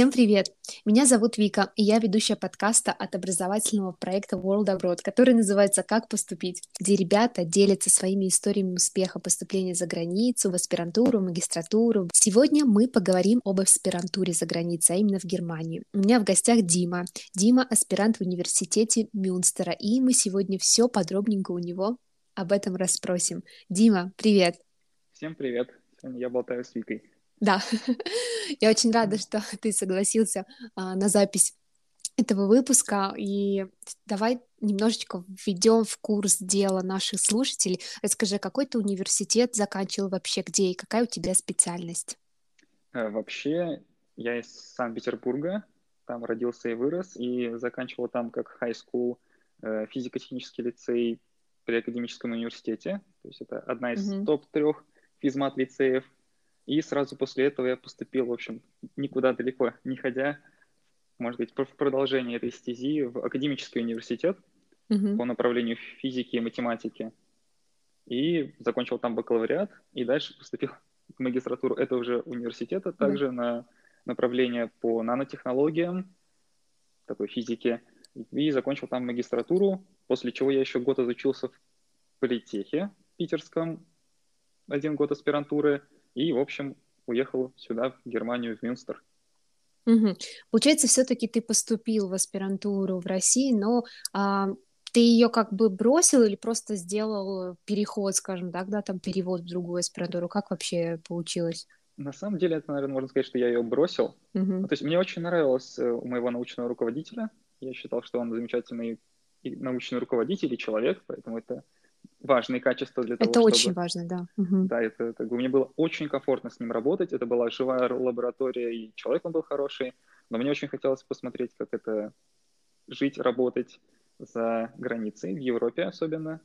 Всем привет! Меня зовут Вика, и я ведущая подкаста от образовательного проекта World Abroad, который называется «Как поступить», где ребята делятся своими историями успеха поступления за границу, в аспирантуру, магистратуру. Сегодня мы поговорим об аспирантуре за границей, а именно в Германии. У меня в гостях Дима. Дима — аспирант в университете Мюнстера, и мы сегодня все подробненько у него об этом расспросим. Дима, привет! Всем привет! Я болтаю с Викой. Да, я очень рада, что ты согласился на запись этого выпуска, и давай немножечко введем в курс дела наших слушателей. Расскажи, какой ты университет заканчивал вообще, где и какая у тебя специальность? Вообще, я из Санкт-Петербурга, там родился и вырос, и заканчивал там как хай-скул физико-технический лицей при Академическом университете, то есть это одна из топ-трех физмат-лицеев. И сразу после этого я поступил, в общем, никуда далеко не ходя, может быть, в продолжение этой стези в Академический университет по направлению физики и математики. И закончил там бакалавриат, и дальше поступил в магистратуру этого же университета, также на направление по нанотехнологиям, такой физике. И закончил там магистратуру, после чего я еще год изучился в политехе питерском, 1 год аспирантуры. И, в общем, уехал сюда, в Германию, в Мюнстер. Угу. Получается, все-таки ты поступил в аспирантуру в России, но ты ее как бы бросил или просто сделал переход, скажем так, да, там перевод в другую аспирантуру? Как вообще получилось? На самом деле, это, наверное, можно сказать, что я ее бросил. Ну, то есть мне очень нравилось у моего научного руководителя. Я считал, что он замечательный научный руководитель и человек, поэтому это... важные качества для того, чтобы... Это очень важно, да. Да, это как бы мне было очень комфортно с ним работать, это была живая лаборатория, и человек он был хороший, но мне очень хотелось посмотреть, как это жить, работать за границей, в Европе особенно,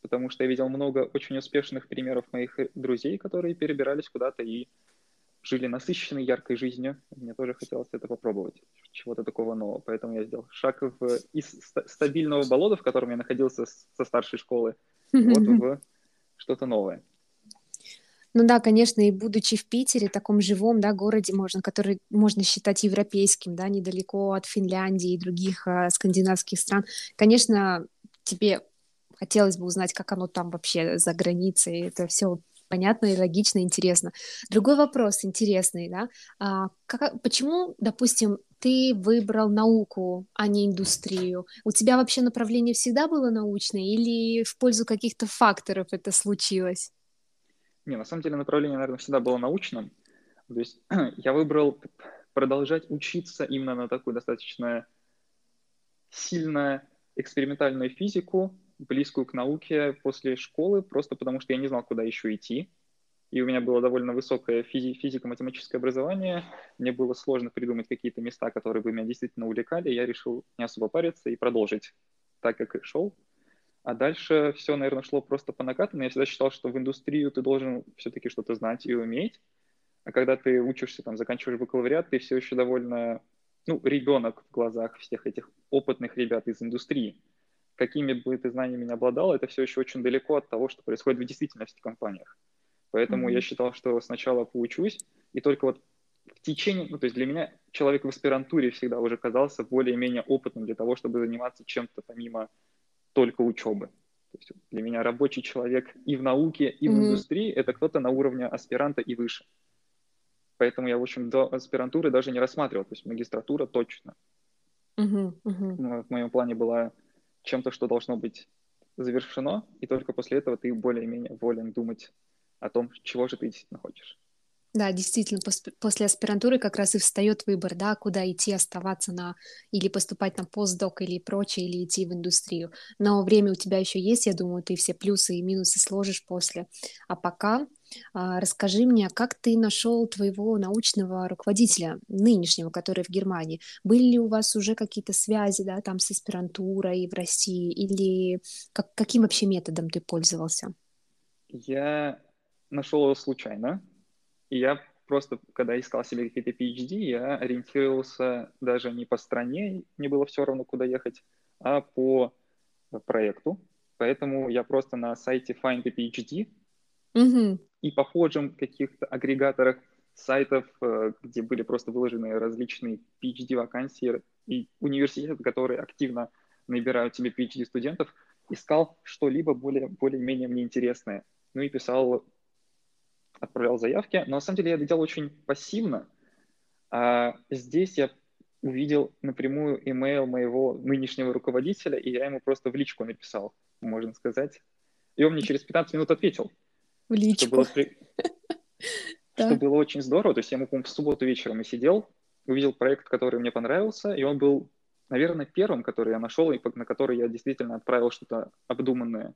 потому что я видел много очень успешных примеров моих друзей, которые перебирались куда-то и жили насыщенной, яркой жизнью. Мне тоже хотелось это попробовать, чего-то такого нового. Поэтому я сделал шаг из стабильного болота, в котором я находился со старшей школы, вот в что-то новое. Ну да, конечно, и будучи в Питере, таком живом, да, городе, который можно считать европейским, да, недалеко от Финляндии и других скандинавских стран, конечно, тебе хотелось бы узнать, как оно там вообще за границей, это все понятно и логично, интересно. Другой вопрос интересный, да, почему, допустим, ты выбрал науку, а не индустрию? У тебя вообще направление всегда было научное или в пользу каких-то факторов это случилось? Не, на самом деле направление, наверное, всегда было научным. То есть я выбрал продолжать учиться именно на такую достаточно сильно экспериментальную физику, близкую к науке после школы, просто потому что я не знал, куда еще идти. И у меня было довольно высокое физико-математическое образование. Мне было сложно придумать какие-то места, которые бы меня действительно увлекали. Я решил не особо париться и продолжить так, как и шел. А дальше все, наверное, шло просто по накатанной. Я всегда считал, что в индустрию ты должен все-таки что-то знать и уметь. А когда ты учишься, там, заканчиваешь бакалавриат, ты все еще довольно, ну, ребенок в глазах всех этих опытных ребят из индустрии. Какими бы ты знаниями ни обладал, это все еще очень далеко от того, что происходит в действительности в компаниях. Поэтому я считал, что сначала поучусь, и только вот в течение... Ну, то есть для меня человек в аспирантуре всегда уже казался более-менее опытным для того, чтобы заниматься чем-то помимо только учебы. То есть для меня рабочий человек и в науке, и в индустрии — это кто-то на уровне аспиранта и выше. Поэтому я, в общем, до аспирантуры даже не рассматривал. То есть магистратура точно. В моем плане была... чем-то, что должно быть завершено, и только после этого ты более-менее волен думать о том, чего же ты действительно хочешь. Да, действительно, после аспирантуры как раз и встает выбор, да, куда идти, оставаться или поступать на постдок, или прочее, или идти в индустрию. Но время у тебя еще есть, я думаю, ты все плюсы и минусы сложишь после. А пока расскажи мне, как ты нашел твоего научного руководителя нынешнего, который в Германии? Были ли у вас уже какие-то связи, да, там с аспирантурой в России, или каким вообще методом ты пользовался? Я нашел его случайно. И я просто, когда искал себе какие-то PhD, я ориентировался даже не по стране, мне было все равно, куда ехать, а по проекту. Поэтому я просто на сайте Find a PhD и похожим в каких-то агрегаторах сайтов, где были просто выложены различные PhD-вакансии и университеты, которые активно набирают себе PhD-студентов, искал что-либо более-менее мне интересное. Ну и писал, отправлял заявки. Но на самом деле я это делал очень пассивно. А здесь я увидел напрямую имейл моего нынешнего руководителя, и я ему просто в личку написал, можно сказать. И он мне через 15 минут ответил. В личку. Что было очень здорово. То есть я, по-моему, в субботу вечером и сидел, увидел проект, который мне понравился, и он был, наверное, первым, который я нашел, и на который я действительно отправил что-то обдуманное.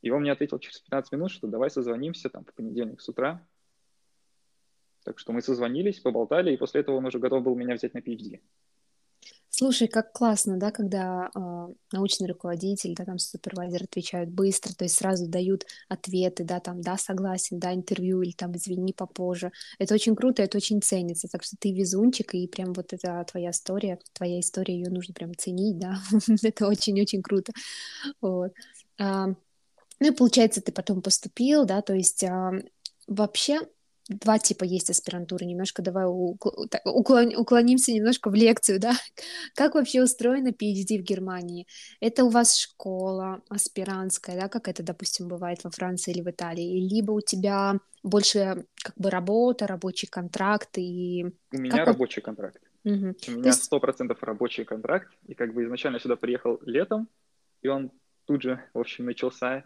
И он мне ответил через 15 минут, что давай созвонимся там в понедельник с утра. Так что мы созвонились, поболтали, и после этого он уже готов был меня взять на PhD. Слушай, как классно, да, когда научный руководитель, да, там супервайзер отвечают быстро, то есть сразу дают ответы, да, там, да, согласен, да, интервью, или там, извини, попозже. Это очень круто, это очень ценится, так что ты везунчик, и прям вот это твоя история, ее нужно прям ценить, да, это очень-очень круто, вот. Ну и получается, ты потом поступил, да, то есть вообще... Два типа есть аспирантуры, немножко давай уклонимся немножко в лекцию, да? Как вообще устроена PhD в Германии? Это у вас школа аспирантская, да, как это, допустим, бывает во Франции или в Италии? Либо у тебя больше как бы работа, рабочий контракт и... У меня рабочий контракт. Угу. У меня 100% рабочий контракт, и как бы изначально сюда приехал летом, и он тут же, в общем, начался,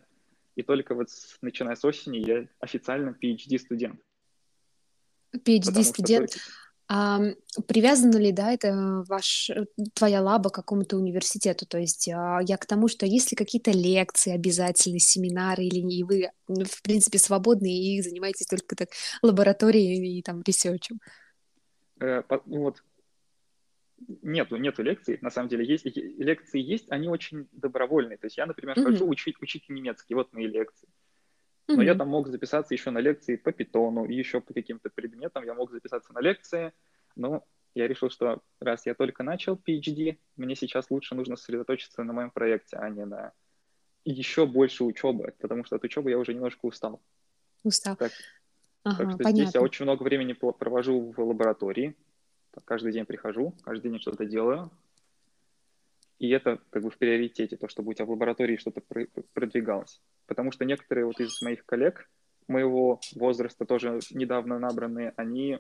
и только вот начиная с осени я официально PhD-студент. PhD-студент, привязана ли, да, это твоя лаба к какому-то университету? То есть я к тому, что есть ли какие-то лекции обязательные, семинары, или вы, в принципе, свободны и занимаетесь только так лабораторией и там ресерчем? Вот. Нету лекций, на самом деле. Лекции есть, они очень добровольные. То есть я, например, хожу учить немецкий, вот мои лекции. Но я там мог записаться еще на лекции по питону и еще по каким-то предметам. Я мог записаться на лекции, но я решил, что раз я только начал PhD, мне сейчас лучше нужно сосредоточиться на моем проекте, а не на еще больше учебы, потому что от учебы я уже немножко устал. Так что понятно. Здесь я очень много времени провожу в лаборатории. Каждый день прихожу, каждый день что-то делаю. И это как бы в приоритете, то, чтобы у тебя в лаборатории что-то продвигалось. Потому что некоторые вот из моих коллег моего возраста, тоже недавно набранные, они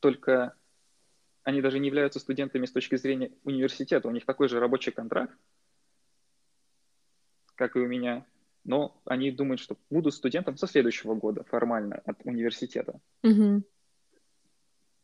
даже не являются студентами с точки зрения университета. У них такой же рабочий контракт, как и у меня. Но они думают, что будут студентом со следующего года формально от университета. Угу.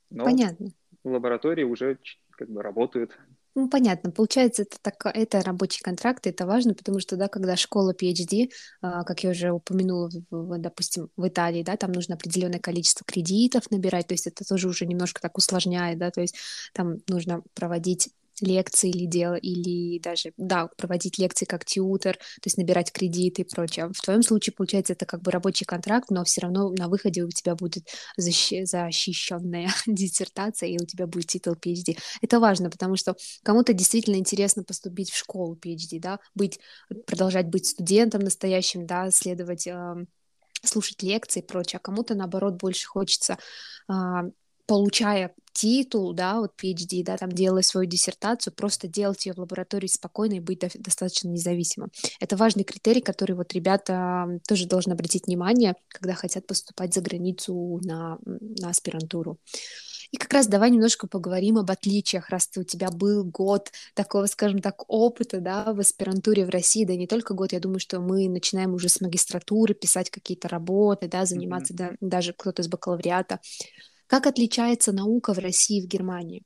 Но понятно. В лаборатории уже как бы работают. Ну, понятно. Получается, это рабочий контракт, и это важно, потому что, да, когда школа PhD, как я уже упомянула, допустим, в Италии, да, там нужно определенное количество кредитов набирать, то есть это тоже уже немножко так усложняет, да, то есть там нужно проводить лекции проводить лекции как тьютер, то есть набирать кредиты и прочее. В твоем случае, получается, это как бы рабочий контракт, но все равно на выходе у тебя будет защищенная диссертация, и у тебя будет титул PhD. Это важно, потому что кому-то действительно интересно поступить в школу PhD, да, продолжать быть студентом настоящим, да, следовать, слушать лекции и прочее, а кому-то, наоборот, больше хочется... получая титул, да, вот PhD, да, там, делая свою диссертацию, просто делать ее в лаборатории спокойно и быть достаточно независимым. Это важный критерий, который вот ребята тоже должны обратить внимание, когда хотят поступать за границу на аспирантуру. И как раз давай немножко поговорим об отличиях, раз у тебя был год такого, скажем так, опыта, да, в аспирантуре в России, да и не только год, я думаю, что мы начинаем уже с магистратуры писать какие-то работы, да, заниматься, да, даже кто-то из бакалавриата. Как отличается наука в России и в Германии?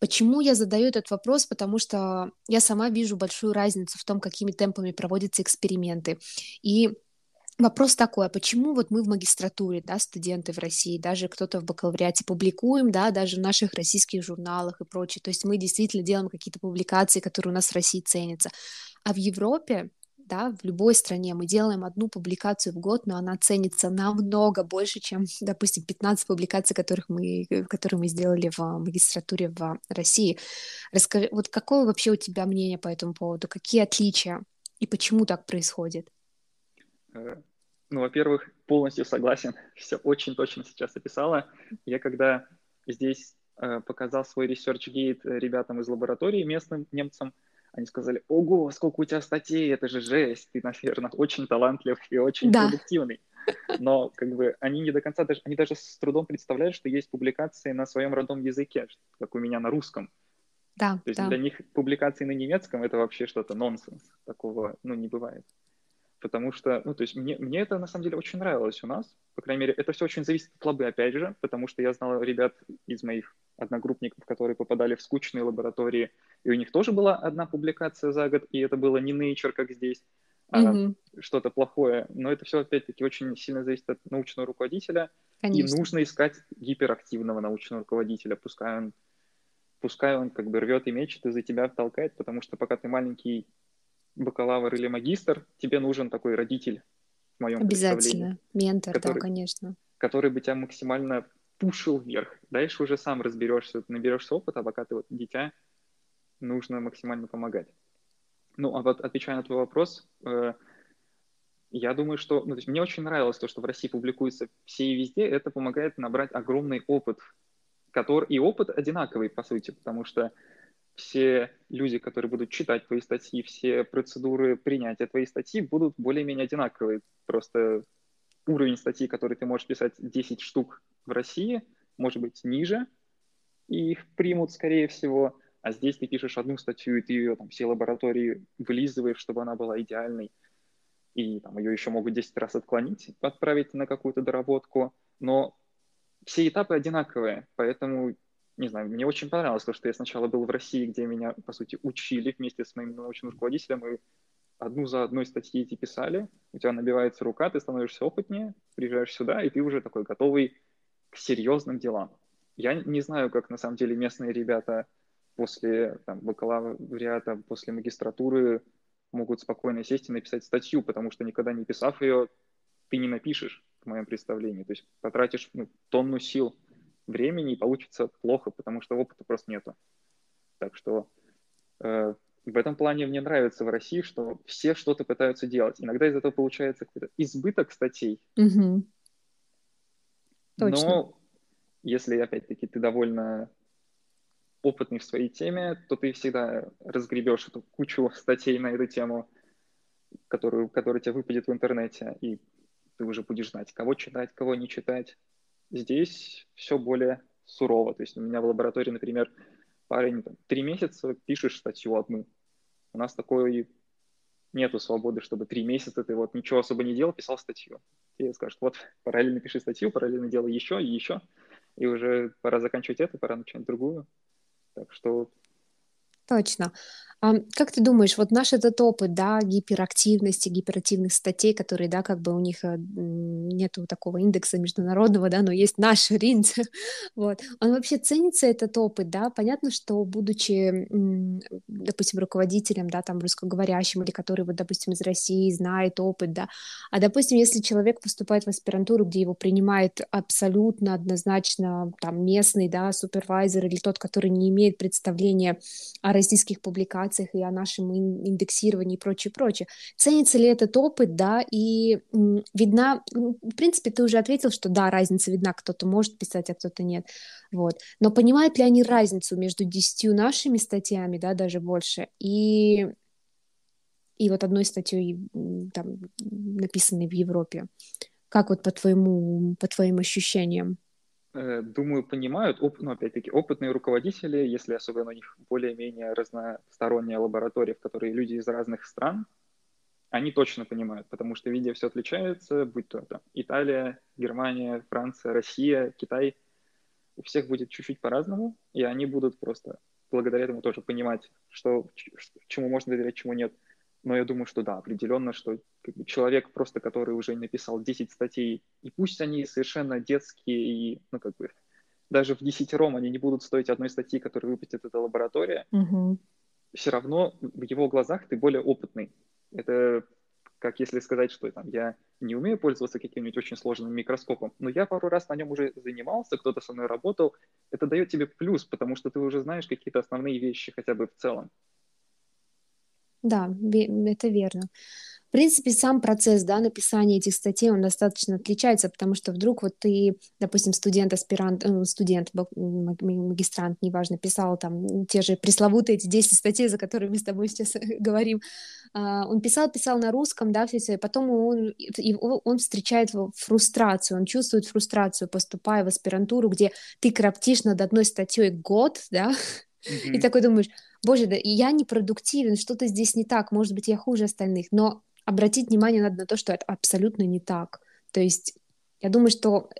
Почему я задаю этот вопрос? Потому что я сама вижу большую разницу в том, какими темпами проводятся эксперименты. И вопрос такой, а почему вот мы в магистратуре, да, студенты в России, даже кто-то в бакалавриате публикуем, да, даже в наших российских журналах и прочее. То есть мы действительно делаем какие-то публикации, которые у нас в России ценятся. А в Европе, да, в любой стране мы делаем одну публикацию в год, но она ценится намного больше, чем, допустим, 15 публикаций, которые мы сделали в магистратуре в России. Расскажи, вот какое вообще у тебя мнение по этому поводу? Какие отличия и почему так происходит? Ну, во-первых, полностью согласен. Все очень точно сейчас описала. Я когда здесь показал свой ResearchGate ребятам из лаборатории, местным немцам, они сказали: ого, сколько у тебя статей, это же жесть, ты, наверное, очень талантлив и очень продуктивный. Но как бы они не до конца, они даже с трудом представляют, что есть публикации на своем родном языке, как у меня на русском. Да, то есть для них публикации на немецком — это вообще что-то нонсенс, такого, ну, не бывает. Потому что, ну, то есть мне это, на самом деле, очень нравилось у нас, по крайней мере, это все очень зависит от лабы, опять же, потому что я знал ребят из моих одногруппников, которые попадали в скучные лаборатории, и у них тоже была одна публикация за год, и это было не Nature, как здесь, а что-то плохое, но это все, опять-таки, очень сильно зависит от научного руководителя. Конечно. И нужно искать гиперактивного научного руководителя, пускай он как бы рвет и мечет и за тебя толкает, потому что пока ты маленький бакалавр или магистр, тебе нужен такой родитель, в моем представлении. Обязательно, ментор, который, да, конечно. Который бы тебя максимально пушил вверх. Дальше уже сам разберешься, наберешься опыта, а пока ты вот дитя, нужно максимально помогать. Ну, а вот отвечая на твой вопрос, я думаю, что... Ну, то есть мне очень нравилось то, что в России публикуется все и везде, это помогает набрать огромный опыт, и опыт одинаковый, по сути, потому что все люди, которые будут читать твои статьи, все процедуры принятия твоей статьи будут более-менее одинаковые. Просто уровень статьи, который ты можешь писать 10 штук в России, может быть ниже, и их примут, скорее всего. А здесь ты пишешь одну статью, и ты ее там все лаборатории вылизываешь, чтобы она была идеальной. И там ее еще могут 10 раз отклонить, отправить на какую-то доработку. Но все этапы одинаковые, поэтому, не знаю, мне очень понравилось то, что я сначала был в России, где меня, по сути, учили вместе с моим научным руководителем, и одну за одной статьи эти писали, у тебя набивается рука, ты становишься опытнее, приезжаешь сюда, и ты уже такой готовый к серьезным делам. Я не знаю, как на самом деле местные ребята после там, бакалавриата, после магистратуры могут спокойно сесть и написать статью, потому что никогда не писав ее, ты не напишешь, в моем представлении. То есть потратишь тонну сил, времени, и получится плохо, потому что опыта просто нету. Так что в этом плане мне нравится в России, что все что-то пытаются делать. Иногда из этого получается какой-то избыток статей. Угу. Точно. Но если, опять-таки, ты довольно опытный в своей теме, то ты всегда разгребешь эту кучу статей на эту тему, которая тебе выпадет в интернете, и ты уже будешь знать, кого читать, кого не читать. Здесь все более сурово. То есть у меня в лаборатории, например, парень 3 месяца пишешь статью одну. У нас такой нету свободы, чтобы 3 месяца ты вот ничего особо не делал, писал статью. Тебе скажут: вот, параллельно пиши статью, параллельно делай еще и еще. И уже пора заканчивать это, пора начать другую. Так что... Точно. Как ты думаешь, вот наш этот опыт, да, гиперактивности, гиперактивных статей, которые, да, как бы у них нету такого индекса международного, да, но есть наш РИНЦ, вот, он вообще ценится, этот опыт, да, понятно, что будучи, допустим, руководителем, да, там, русскоговорящим, или который, вот, допустим, из России знает опыт, да, а, допустим, если человек поступает в аспирантуру, где его принимает абсолютно однозначно, там, местный, да, супервайзер или тот, который не имеет представления о российских публикациях, и о нашем индексировании и прочее. Ценится ли этот опыт, да, и видна, в принципе, ты уже ответил, что да, разница видна, кто-то может писать, а кто-то нет, вот, но понимают ли они разницу между 10 нашими статьями, да, даже больше, и вот одной статьей, там, написанной в Европе, как вот по твоим ощущениям? Думаю, понимают, но опять-таки опытные руководители, если особенно у них более-менее разносторонняя лаборатория, в которой люди из разных стран, они точно понимают, потому что везде все отличается, будь то там Италия, Германия, Франция, Россия, Китай, у всех будет чуть-чуть по-разному, и они будут просто благодаря этому тоже понимать, что, чему можно доверять, чему нет. Но я думаю, что да, определенно, что человек просто, который уже написал 10 статей, и пусть они совершенно детские, и, ну, как бы, даже в 10-ром они не будут стоить одной статьи, которую выпустит эта лаборатория, все равно в его глазах ты более опытный. Это как если сказать, что там, я не умею пользоваться каким-нибудь очень сложным микроскопом, но я пару раз на нем уже занимался, кто-то со мной работал, это дает тебе плюс, потому что ты уже знаешь какие-то основные вещи хотя бы в целом. Да, это верно. В принципе, сам процесс, да, написания этих статей, он достаточно отличается, потому что вдруг вот ты, допустим, магистрант, неважно, писал там те же пресловутые эти 10 статей, за которые мы с тобой сейчас говорим, он писал на русском, да, все, и потом он встречает фрустрацию, он чувствует фрустрацию, поступая в аспирантуру, где ты кроптишь над одной статьей год, да, и такой думаешь, боже, да, я непродуктивен, что-то здесь не так, может быть, я хуже остальных, но обратить внимание надо на то, что это абсолютно не так, то есть я думаю, что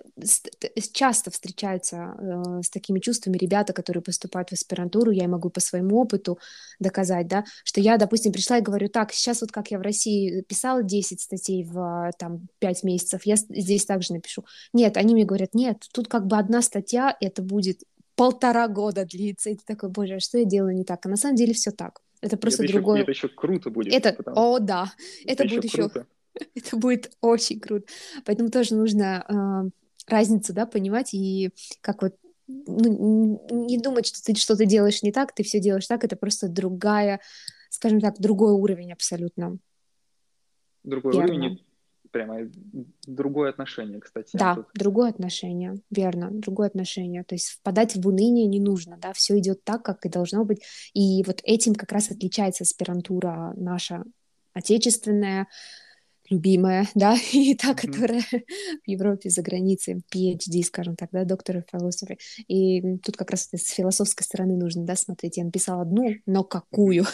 часто встречаются с такими чувствами ребята, которые поступают в аспирантуру, я могу по своему опыту доказать, да, что я, допустим, пришла и говорю, так, сейчас вот как я в России писала 10 статей в там, 5 месяцев, я здесь также напишу. Нет, они мне говорят, нет, тут как бы одна статья, это будет 1,5 года длится, и ты такой, боже, а что я делаю не так? А на самом деле все так, это просто другое. Это еще круто будет. О, да, это будет еще... Круто. Это будет очень круто. Поэтому тоже нужно разницу, да, понимать и как вот не думать, что ты что-то делаешь не так, ты все делаешь так, это просто другая, скажем так, другой уровень абсолютно. Другой верно. Уровень, прямо другое отношение, кстати. Да, тут... другое отношение, верно, другое отношение. То есть впадать в уныние не нужно, да, все идет так, как и должно быть. И вот этим как раз отличается аспирантура наша отечественная, любимая, да, и та, которая в Европе, за границей, PhD, скажем так, да, доктор философии. И тут как раз с философской стороны нужно, да, смотреть. Я написала одну, но какую?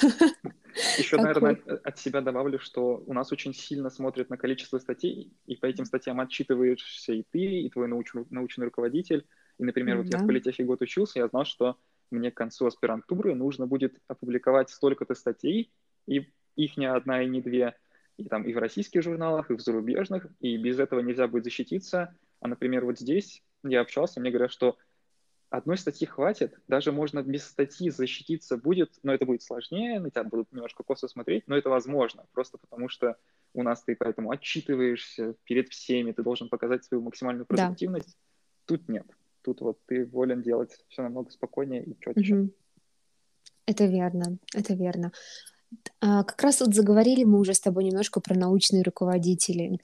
Еще, наверное, от себя добавлю, что у нас очень сильно смотрят на количество статей, и по этим статьям отчитываешься и ты, и твой научный руководитель. И, например, вот я в политехе год учился, я знал, что мне к концу аспирантуры нужно будет опубликовать столько-то статей, и их не одна и не две, и там и в российских журналах, и в зарубежных, и без этого нельзя будет защититься. А, например, вот здесь я общался, мне говорят, что одной статьи хватит, даже можно без статьи защититься будет, но это будет сложнее, на тебя будут немножко косо смотреть, но это возможно, просто потому что у нас ты поэтому отчитываешься перед всеми, ты должен показать свою максимальную продуктивность. Да. Тут нет. Тут вот ты волен делать все намного спокойнее и четче. Угу. Это верно, это верно. Как раз вот заговорили мы уже с тобой немножко про научных руководителей.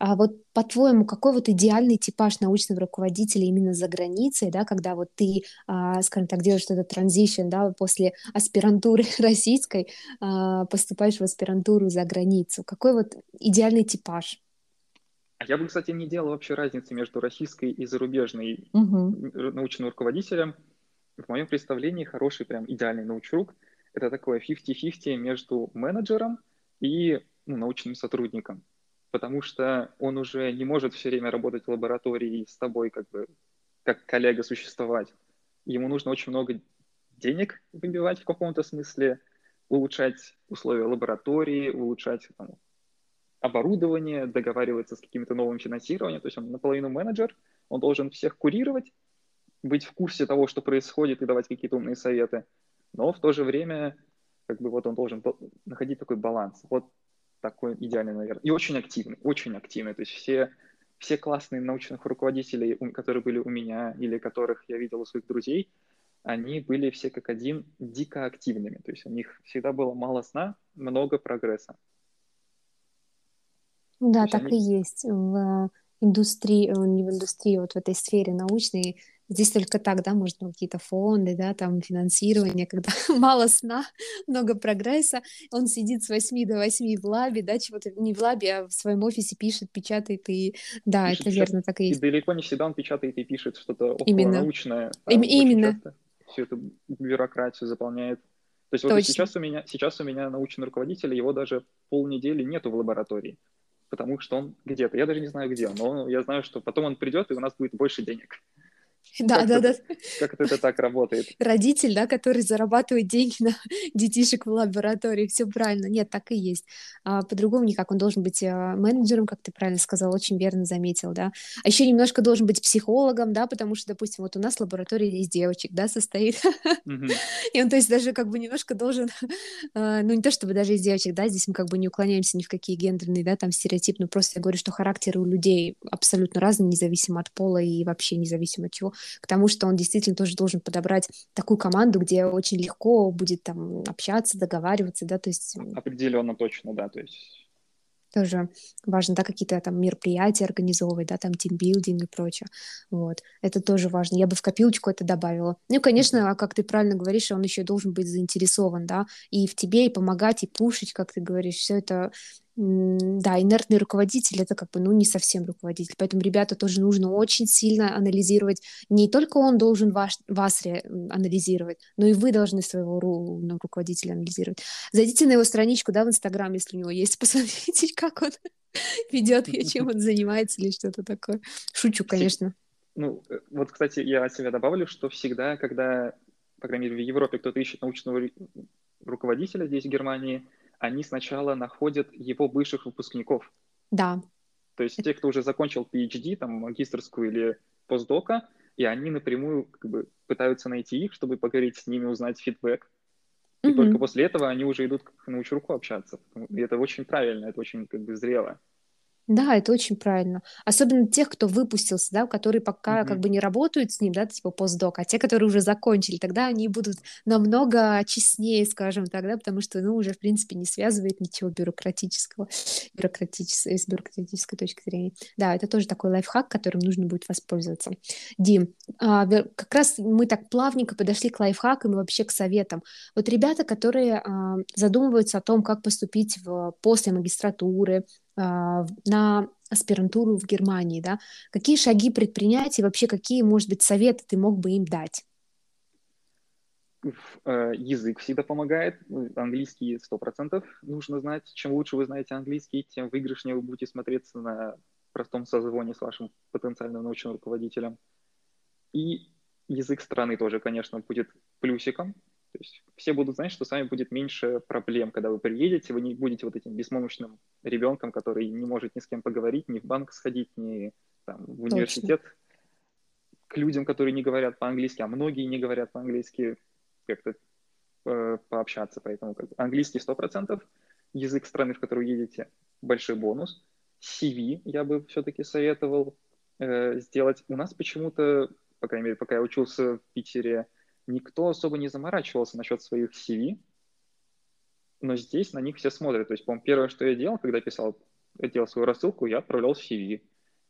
А вот по-твоему, какой вот идеальный типаж научного руководителя именно за границей, да, когда вот ты, скажем так, делаешь этот транзишн, да, после аспирантуры российской поступаешь в аспирантуру за границу? Какой вот идеальный типаж? Я бы, кстати, не делал вообще разницы между российской и зарубежной научным руководителем. В моем представлении хороший, прям идеальный научрук это такое 50-50 между менеджером и научным сотрудником, потому что он уже не может все время работать в лаборатории и с тобой как бы как коллега существовать. Ему нужно очень много денег выбивать в каком-то смысле, улучшать условия лаборатории, улучшать там, оборудование, договариваться с каким-то новым финансированием. То есть он наполовину менеджер, он должен всех курировать, быть в курсе того, что происходит, и давать какие-то умные советы. Но в то же время, как бы вот он должен находить такой баланс. Вот такой идеальный, наверное. И очень активный. То есть все классные научных руководителей, которые были у меня или которых я видел у своих друзей, они были все как один дико активными. То есть у них всегда было мало сна, много прогресса. Да, так и есть. В индустрии, не в индустрии, вот в этой сфере научной, здесь только так, да, можно какие-то фонды, да, там финансирование, когда мало сна, много прогресса, он сидит с 8 до 8 в лабе, да, чего-то не в лабе, а в своем офисе пишет, печатает и... Да, пишет, это верно, так и есть. И далеко не всегда он печатает и пишет что-то околонаучное. Именно. Всю эту бюрократию заполняет. То есть вот сейчас у меня научный руководитель, его даже полнедели нету в лаборатории, потому что он где-то, я даже не знаю где, но я знаю, что потом он придет, и у нас будет больше денег. Да. Как это так работает? Родитель, да, который зарабатывает деньги на детишек в лаборатории, все правильно. Нет, так и есть. По-другому никак. Он должен быть менеджером, как ты правильно сказал, очень верно заметил, да. А еще немножко должен быть психологом, да, потому что, допустим, вот у нас лаборатория из девочек, да, состоит. И он, то есть, даже как бы немножко должен, не то чтобы даже из девочек, да, здесь мы как бы не уклоняемся ни в какие гендерные, да, там стереотипы, но просто я говорю, что характеры у людей абсолютно разные, независимо от пола и вообще независимо от чего. потому что он действительно тоже должен подобрать такую команду, где очень легко будет там общаться, договариваться, да, то есть... Определенно, точно, да, то есть... Тоже важно, да, какие-то там мероприятия организовывать, да, там тимбилдинг и прочее, вот. Это тоже важно. Я бы в копилочку это добавила. Ну, конечно, как ты правильно говоришь, он еще должен быть заинтересован, да, и в тебе, и помогать, и пушить, как ты говоришь, все это... Да, инертный руководитель — это как бы, ну, не совсем руководитель, поэтому, ребята, тоже нужно очень сильно анализировать, не только он должен вас анализировать, но и вы должны своего руководителя анализировать. Зайдите на его страничку, да, в Инстаграм, если у него есть, посмотрите, как он ведет ее, чем он занимается или что-то такое. Шучу, конечно. Ну, вот, кстати, я от себя добавлю, что всегда, когда, по крайней мере, в Европе кто-то ищет научного руководителя здесь, в Германии, они сначала находят его бывших выпускников. Да. То есть те, кто уже закончил PhD, там, магистерскую или постдока, и они напрямую как бы пытаются найти их, чтобы поговорить с ними, узнать фидбэк. И только после этого они уже идут к научруку общаться. И это очень правильно, это очень как бы зрело. Да, это очень правильно. Особенно тех, кто выпустился, да, которые пока как бы не работают с ним, да, типа постдок, а те, которые уже закончили, тогда они будут намного честнее, скажем так, да, потому что, ну, уже, в принципе, не связывает ничего бюрократического, с бюрократической точки зрения. Да, это тоже такой лайфхак, которым нужно будет воспользоваться. Дим, как раз мы так плавненько подошли к лайфхакам и вообще к советам. Вот ребята, которые задумываются о том, как поступить после магистратуры, на аспирантуру в Германии, да, какие шаги предпринять и вообще какие, может быть, советы ты мог бы им дать? Язык всегда помогает, английский 100% нужно знать. Чем лучше вы знаете английский, тем выигрышнее вы будете смотреться на простом созвоне с вашим потенциальным научным руководителем. И язык страны тоже, конечно, будет плюсиком. То есть все будут знать, что с вами будет меньше проблем, когда вы приедете, вы не будете вот этим беспомощным ребенком, который не может ни с кем поговорить, ни в банк сходить, ни там, в университет. Точно. К людям, которые не говорят по-английски, а многие не говорят по-английски, как-то пообщаться. Поэтому как бы, английский 100%, язык страны, в которую едете, большой бонус. CV я бы все-таки советовал сделать. У нас почему-то, по крайней мере, пока я учился в Питере, никто особо не заморачивался насчет своих CV, но здесь на них все смотрят. То есть, по-моему, первое, что я делал, когда делал свою рассылку, я отправлял CV.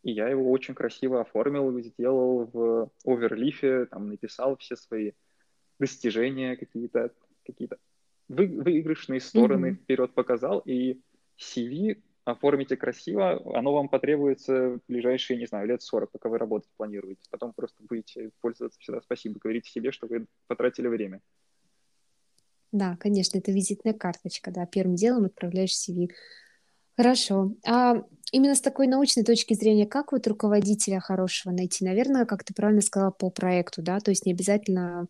И я его очень красиво оформил, сделал в Overleaf, там написал все свои достижения, какие-то выигрышные стороны вперед показал. И CV оформите красиво, оно вам потребуется в ближайшие, не знаю, лет 40, пока вы работать планируете. Потом просто будете пользоваться всегда спасибо, говорите себе, что вы потратили время. Да, конечно, это визитная карточка, да, первым делом отправляешь CV. Хорошо. А именно с такой научной точки зрения, как вот руководителя хорошего найти? Наверное, как ты правильно сказала, по проекту, да, то есть не обязательно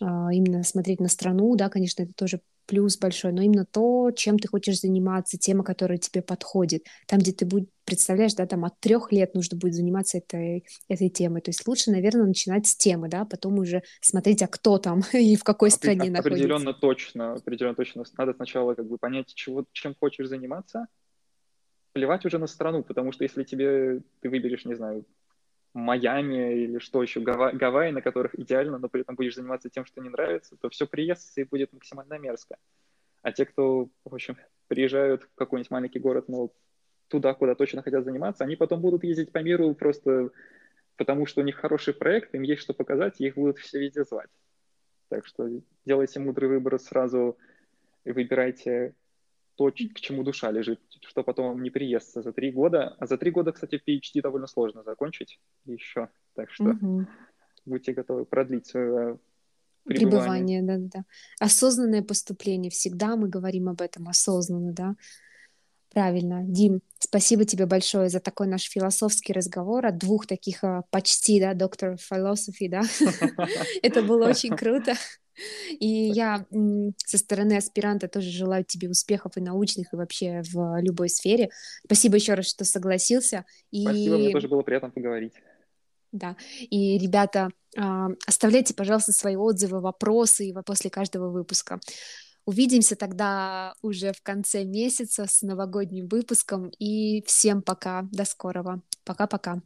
именно смотреть на страну, да, конечно, это тоже плюс большой, но именно то, чем ты хочешь заниматься, тема, которая тебе подходит. Там, где ты представляешь, да, там от 3 лет нужно будет заниматься этой темой. То есть лучше, наверное, начинать с темы, да, потом уже смотреть, а кто там и в какой стране находится. Определенно точно. Надо сначала как бы понять, чем хочешь заниматься, плевать уже на страну, потому что если ты выберешь, не знаю, Майами или что еще, Гавайи, на которых идеально, но при этом будешь заниматься тем, что не нравится, то все приестся и будет максимально мерзко. А те, кто, в общем, приезжают в какой-нибудь маленький город, но туда, куда точно хотят заниматься, они потом будут ездить по миру просто потому, что у них хороший проект, им есть что показать, и их будут все везде звать. Так что делайте мудрый выбор сразу, выбирайте то, к чему душа лежит, что потом вам не приестся за 3 года. А за 3 года, кстати, PhD довольно сложно закончить еще. Так что будьте готовы продлить свое пребывание. Да. Осознанное поступление. Всегда мы говорим об этом осознанно, да. Правильно. Дим, спасибо тебе большое за такой наш философский разговор от 2 таких почти, да, доктор философии, да. Это было очень круто. И я со стороны аспиранта тоже желаю тебе успехов и научных, и вообще в любой сфере. Спасибо еще раз, что согласился. Спасибо, мне тоже было приятно поговорить. Да, и, ребята, оставляйте, пожалуйста, свои отзывы, вопросы после каждого выпуска. Увидимся тогда уже в конце месяца с новогодним выпуском. И всем пока, до скорого. Пока-пока.